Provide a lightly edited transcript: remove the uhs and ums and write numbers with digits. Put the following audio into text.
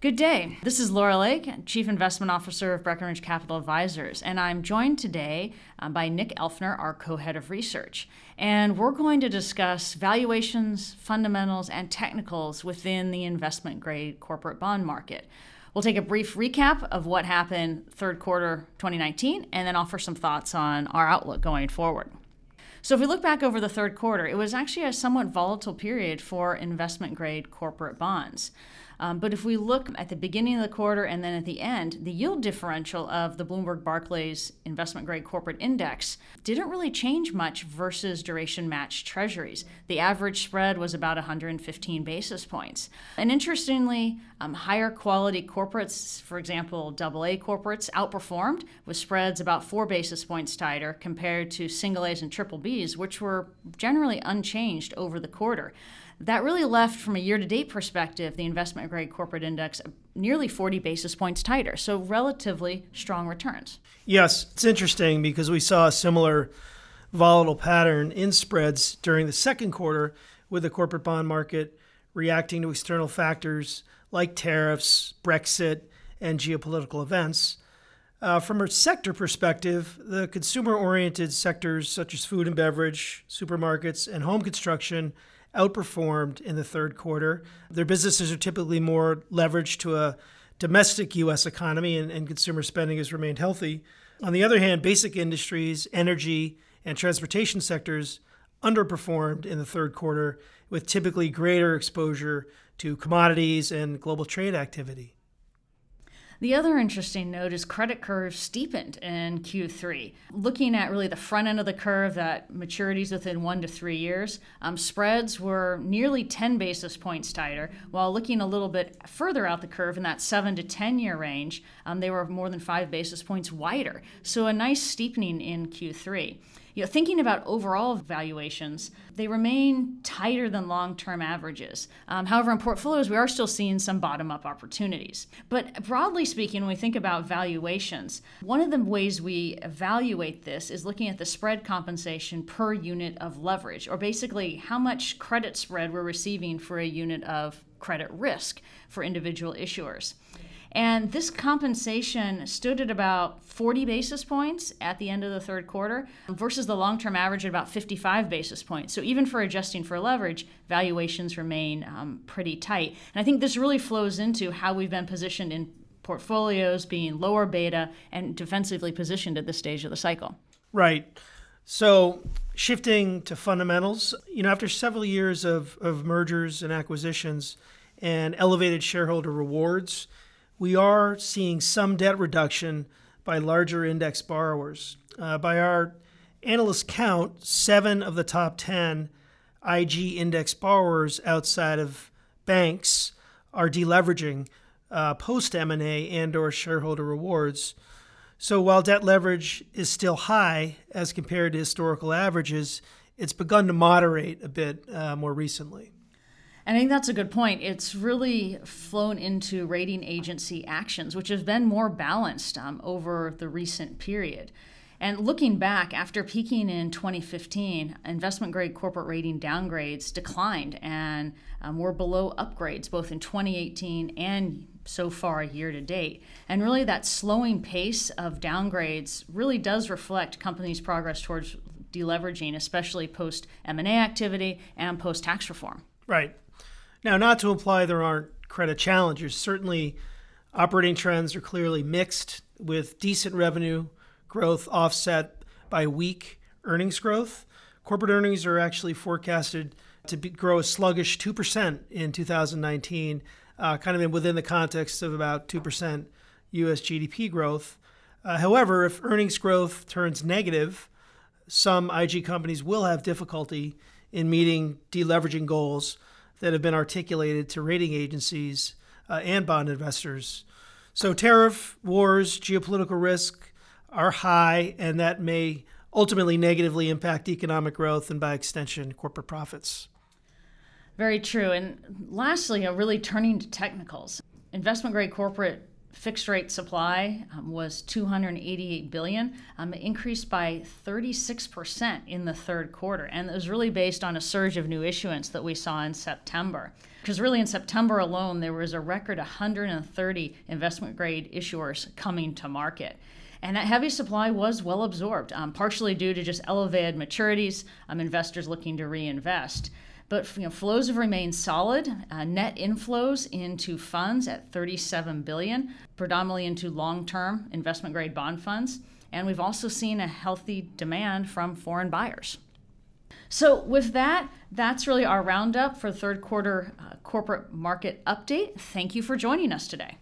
Good day. This is Laura Lake, Chief Investment Officer of Breckenridge Capital Advisors, and I'm joined today by Nick Elfner, our co-head of research. And we're going to discuss valuations, fundamentals, and technicals within the investment-grade corporate bond market. We'll take a brief recap of what happened third quarter 2019, and then offer some thoughts on our outlook going forward. So if we look back over the third quarter, it was actually a somewhat volatile period for investment-grade corporate bonds. But if we look at the beginning of the quarter and then at the end, the yield differential of the Bloomberg Barclays Investment Grade Corporate Index didn't really change much versus duration-matched treasuries. The average spread was about 115 basis points. And interestingly, higher quality corporates, for example, AA corporates, outperformed with spreads about 4 basis points tighter compared to single A's and triple B's, which were generally unchanged over the quarter. That really left, from a year-to-date perspective, the investment-grade corporate index nearly 40 basis points tighter, so relatively strong returns. Yes, it's interesting because we saw a similar volatile pattern in spreads during the second quarter, with the corporate bond market reacting to external factors like tariffs, Brexit, and geopolitical events. From a sector perspective, the consumer-oriented sectors such as food and beverage, supermarkets, and home construction outperformed in the third quarter. Their businesses are typically more leveraged to a domestic U.S. economy, and consumer spending has remained healthy. On the other hand, basic industries, energy, and transportation sectors underperformed in the third quarter, with typically greater exposure to commodities and global trade activity. The other interesting note is credit curves steepened in Q3. Looking at really the front end of the curve, that maturities within 1 to 3 years, spreads were nearly 10 basis points tighter, while looking a little bit further out the curve in that 7 to 10 year range, they were more than 5 basis points wider. So a nice steepening in Q3. Thinking about overall valuations, they remain tighter than long-term averages. However, in portfolios, we are still seeing some bottom-up opportunities. But broadly speaking, when we think about valuations, one of the ways we evaluate this is looking at the spread compensation per unit of leverage, or basically how much credit spread we're receiving for a unit of credit risk for individual issuers. And this compensation stood at about 40 basis points at the end of the third quarter versus the long-term average at about 55 basis points. So even for adjusting for leverage, valuations remain pretty tight. And I think this really flows into how we've been positioned in portfolios, being lower beta and defensively positioned at this stage of the cycle. Right. So shifting to fundamentals, after several years of mergers and acquisitions and elevated shareholder rewards, we are seeing some debt reduction by larger index borrowers. By our analyst count, 7 of the top 10 IG index borrowers outside of banks are deleveraging post-M&A and/or shareholder rewards. So while debt leverage is still high as compared to historical averages, it's begun to moderate a bit more recently. And I think that's a good point. It's really flown into rating agency actions, which has been more balanced over the recent period. And looking back, after peaking in 2015, investment-grade corporate rating downgrades declined and were below upgrades both in 2018 and so far year to date. And really that slowing pace of downgrades really does reflect companies' progress towards deleveraging, especially post-M&A activity and post-tax reform. Right. Now, not to imply there aren't credit challenges, certainly operating trends are clearly mixed, with decent revenue growth offset by weak earnings growth. Corporate earnings are actually forecasted to grow a sluggish 2% in 2019, kind of within the context of about 2% U.S. GDP growth. However, if earnings growth turns negative, some IG companies will have difficulty in meeting deleveraging goals that have been articulated to rating agencies and bond investors. So tariff wars, geopolitical risk are high, and that may ultimately negatively impact economic growth and, by extension, corporate profits. Very true. And lastly, really turning to technicals. Investment-grade corporate fixed rate supply was $288 billion, increased by 36% in the third quarter. And it was really based on a surge of new issuance that we saw in September. Because really in September alone, there was a record 130 investment grade issuers coming to market. And that heavy supply was well absorbed, partially due to just elevated maturities, investors looking to reinvest. But flows have remained solid. Net inflows into funds at $37 billion, predominantly into long-term investment-grade bond funds. And we've also seen a healthy demand from foreign buyers. So with that, that's really our roundup for the third quarter corporate market update. Thank you for joining us today.